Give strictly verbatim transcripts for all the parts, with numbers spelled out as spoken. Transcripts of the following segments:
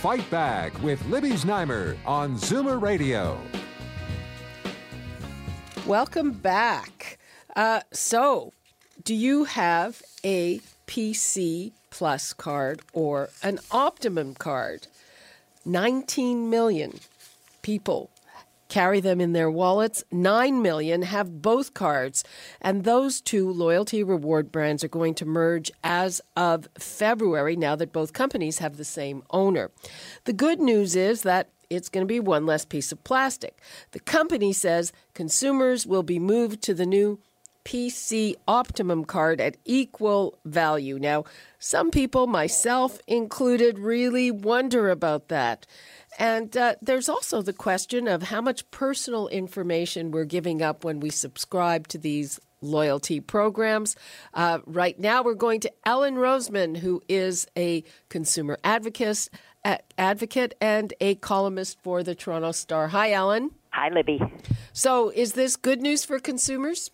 Fight Back with Libby Zneimer on Zoomer Radio. Welcome back. Uh, so, do you have a P C Plus card or an Optimum card? nineteen million people carry them in their wallets. nine million have both cards. And those two loyalty reward brands are going to merge as of February, now that both companies have the same owner. The good news is that it's going to be one less piece of plastic. The company says consumers will be moved to the new P C Optimum card at equal value. Now, some people, myself included, really wonder about that. And uh, there's also the question of how much personal information we're giving up when we subscribe to these loyalty programs. Uh, right now, we're going to Ellen Roseman, who is a consumer advocate, advocate and a columnist for the Toronto Star. Hi, Ellen. Hi, Libby. So is this good news for consumers?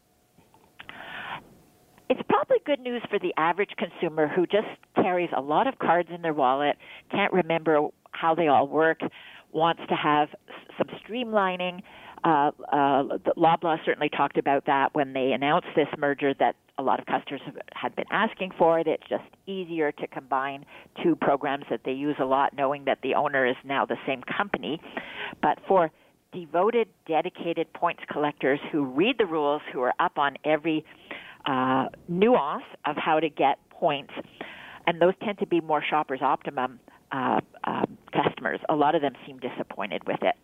It's probably good news for the average consumer who just carries a lot of cards in their wallet, can't remember how they all work, wants to have some streamlining. Uh, uh, Loblaw certainly talked about that when they announced this merger, that a lot of customers had been asking for it. It's just easier to combine two programs that they use a lot, knowing that the owner is now the same company. But for devoted, dedicated points collectors who read the rules, who are up on every Uh, nuance of how to get points, and those tend to be more Shoppers Optimum uh, uh, customers. A lot of them seem disappointed with it.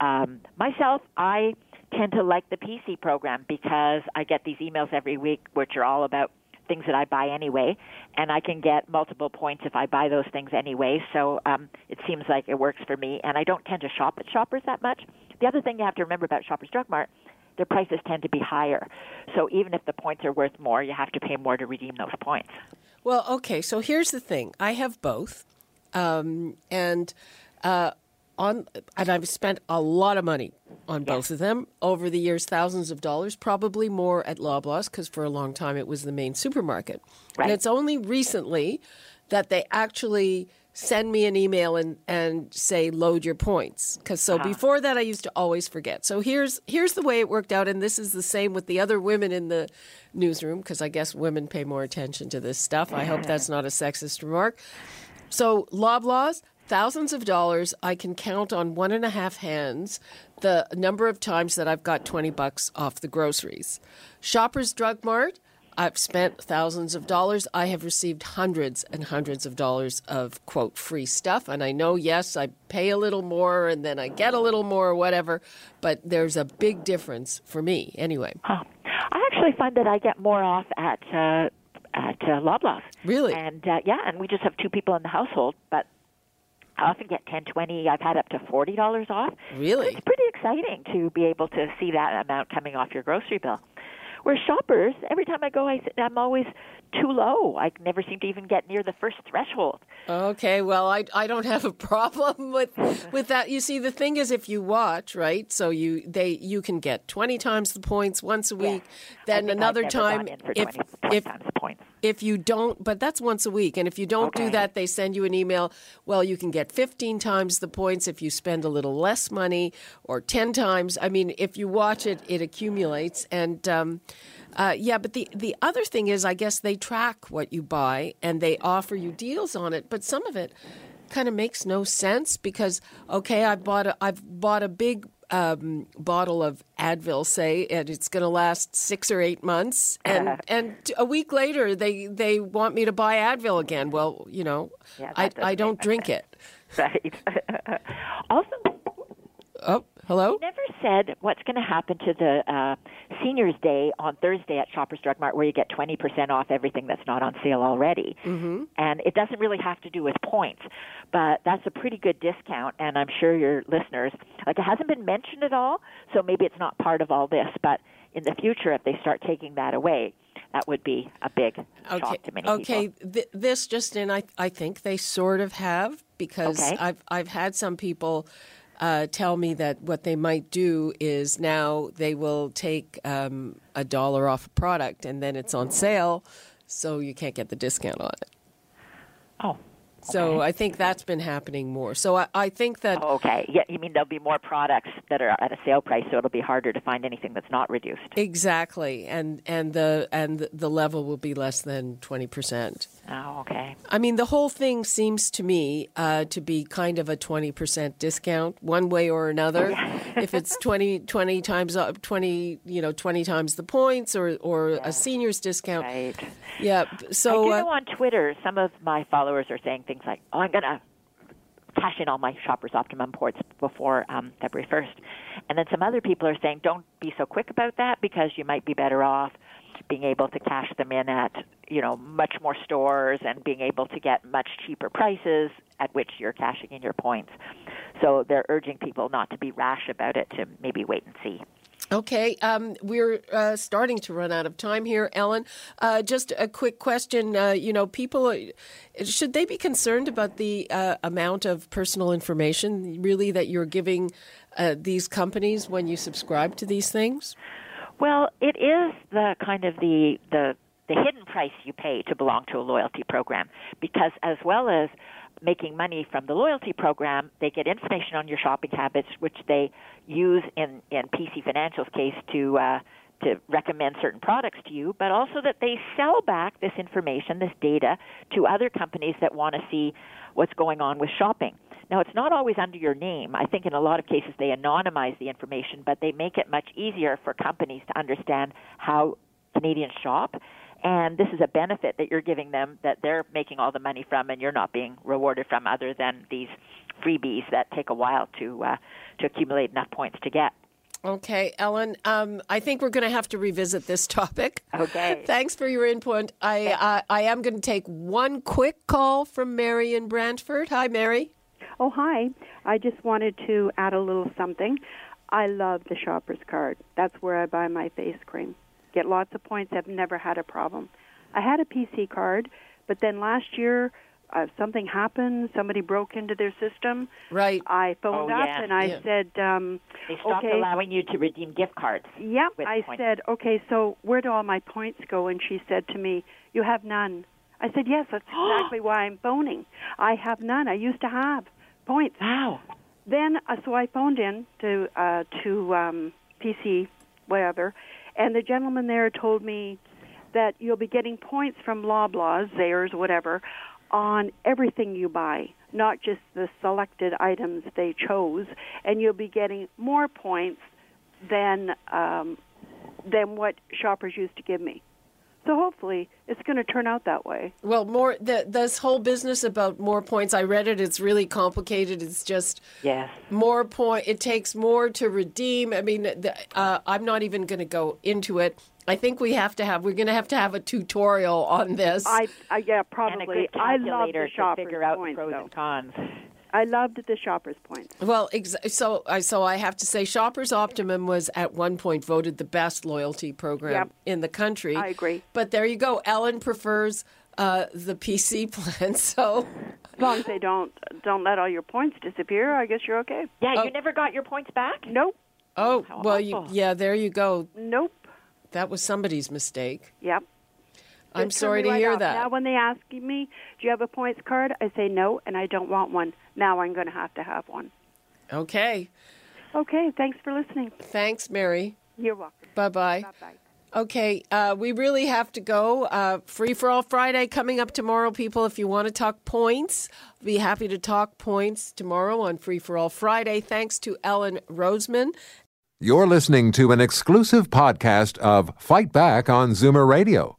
Um, myself, I tend to like the P C program because I get these emails every week, which are all about things that I buy anyway, and I can get multiple points if I buy those things anyway, so um, it seems like it works for me, and I don't tend to shop at Shoppers that much. The other thing you have to remember about Shoppers Drug Mart, their prices tend to be higher. So even if the points are worth more, you have to pay more to redeem those points. Well, okay, so here's the thing. I have both, um, and uh, on and I've spent a lot of money on both of them over the years, thousands of dollars, probably more at Loblaws, because for a long time it was the main supermarket. Right. And it's only recently that they actually send me an email and, and say, load your points. 'Cause so uh-huh. before that, I used to always forget. So here's here's the way it worked out, and this is the same with the other women in the newsroom, because I guess women pay more attention to this stuff. I hope that's not a sexist remark. So Loblaws, thousands of dollars, I can count on one and a half hands the number of times that I've got twenty bucks off the groceries. Shoppers Drug Mart, I've spent thousands of dollars. I have received hundreds and hundreds of dollars of, quote, free stuff. And I know, yes, I pay a little more and then I get a little more or whatever, but there's a big difference for me anyway. Huh. I actually find that I get more off at uh, at uh, Loblaws. Really? And uh, yeah, and we just have two people in the household, but I often get ten, twenty. I've had up to forty dollars off. Really? It's pretty exciting to be able to see that amount coming off your grocery bill. Where Shoppers, every time I go, I, I'm always too low. I never seem to even get near the first threshold. Okay, well, I, I don't have a problem with with that. You see, the thing is, if you watch, right, so you they you can get twenty times the points once a week. Yeah. Then another time, if, twenty, twenty if, times the points. If you don't, but that's once a week. And if you don't okay. do that, they send you an email. Well, you can get fifteen times the points if you spend a little less money, or ten times. I mean, if you watch it, it accumulates. And um, Uh, yeah, but the, the other thing is, I guess they track what you buy and they offer you deals on it. But some of it kind of makes no sense because, okay, I bought a, I've bought a big um, bottle of Advil, say, and it's going to last six or eight months. And, uh, and a week later, they, they want me to buy Advil again. Well, you know, yeah, I, I don't drink sense. it. Right. Also, oh, hello? They never said what's going to happen to the uh, Seniors Day on Thursday at Shoppers Drug Mart, where you get twenty percent off everything that's not on sale already. Mm-hmm. And it doesn't really have to do with points, but that's a pretty good discount, and I'm sure your listeners, like, it hasn't been mentioned at all, so maybe it's not part of all this, but in the future, if they start taking that away, that would be a big okay. shock to many okay. people. Okay, Th- this just in, I I think they sort of have, because okay. I've I've had some people uh, tell me that what they might do is now they will take um, a dollar off a product, and then it's on sale, so you can't get the discount on it. Oh. So okay. I think that's been happening more. So I, I think that... Oh, okay. Yeah, you mean there'll be more products that are at a sale price, so it'll be harder to find anything that's not reduced. Exactly. And and the and the level will be less than twenty percent. Oh, okay. I mean, the whole thing seems to me uh, to be kind of a twenty percent discount, one way or another. Oh, yeah. If it's twenty, twenty times, twenty, you know, twenty times the points, or, or yeah. a senior's discount. Right. Yeah. So I do know uh, on Twitter, some of my followers are saying things like, "Oh, I'm going to cash in all my Shoppers Optimum points before um, February first," and then some other people are saying, "Don't be so quick about that, because you might be better off being able to cash them in at, you know, much more stores and being able to get much cheaper prices at which you're cashing in your points." So they're urging people not to be rash about it, to maybe wait and see. Okay. Um, we're uh, starting to run out of time here, Ellen. Uh, just a quick question. Uh, you know, people, should they be concerned about the uh, amount of personal information, really, that you're giving uh, these companies when you subscribe to these things? Well, it is the kind of the, the the hidden price you pay to belong to a loyalty program, because as well as making money from the loyalty program, they get information on your shopping habits, which they use in, in P C Financial's case to uh, to recommend certain products to you, but also that they sell back this information, this data, to other companies that want to see what's going on with shopping. Now, it's not always under your name. I think in a lot of cases they anonymize the information, but they make it much easier for companies to understand how Canadians shop. And this is a benefit that you're giving them, that they're making all the money from, and you're not being rewarded from, other than these freebies that take a while to uh, to accumulate enough points to get. Okay, Ellen, um, I think we're going to have to revisit this topic. Okay. Thanks for your input. I, uh, I am going to take one quick call from Mary in Brantford. Hi, Mary. Oh, hi. I just wanted to add a little something. I love the shopper's card. That's where I buy my face cream. Get lots of points. I've never had a problem. I had a P C card, but then last year uh, something happened. Somebody broke into their system. Right. I phoned oh, up yeah. and I yeah. said, um, they stopped okay. allowing you to redeem gift cards. Yeah. I points. said, okay, so where do all my points go? And she said to me, "You have none." I said, yes, that's exactly why I'm phoning. I have none. I used to have points. Wow. Then, uh, so I phoned in to uh, to um, P C, whatever. And the gentleman there told me that you'll be getting points from Loblaw, Zayers, whatever, on everything you buy, not just the selected items they chose. And you'll be getting more points than um, than what shoppers used to give me. So hopefully it's going to turn out that way. Well, more the, this whole business about more points, I read it, it's really complicated. It's just yes. more point. It takes more to redeem. I mean, the, uh, I'm not even going to go into it. I think we have to have, we're going to have to have a tutorial on this. I, I yeah, probably. And a good calculator to figure out points, pros though. and cons. I loved the Shoppers points. Well, ex- so, so I have to say Shoppers Optimum was at one point voted the best loyalty program yep. in the country. I agree. But there you go. Ellen prefers uh, the P C plan, so... As long as they don't, don't let all your points disappear, I guess you're okay. Yeah, oh. you never got your points back? Nope. Oh, How well, you, yeah, there you go. Nope. That was somebody's mistake. Yep. I'm Just sorry to right hear off. that. Now when they ask me, do you have a points card? I say no, and I don't want one. Now I'm going to have to have one. Okay. Okay, thanks for listening. Thanks, Mary. You're welcome. Bye-bye. Bye-bye. Okay, uh, we really have to go. Uh, Free for All Friday coming up tomorrow, people. If you want to talk points, I'll be happy to talk points tomorrow on Free for All Friday. Thanks to Ellen Roseman. You're listening to an exclusive podcast of Fight Back on Zoomer Radio.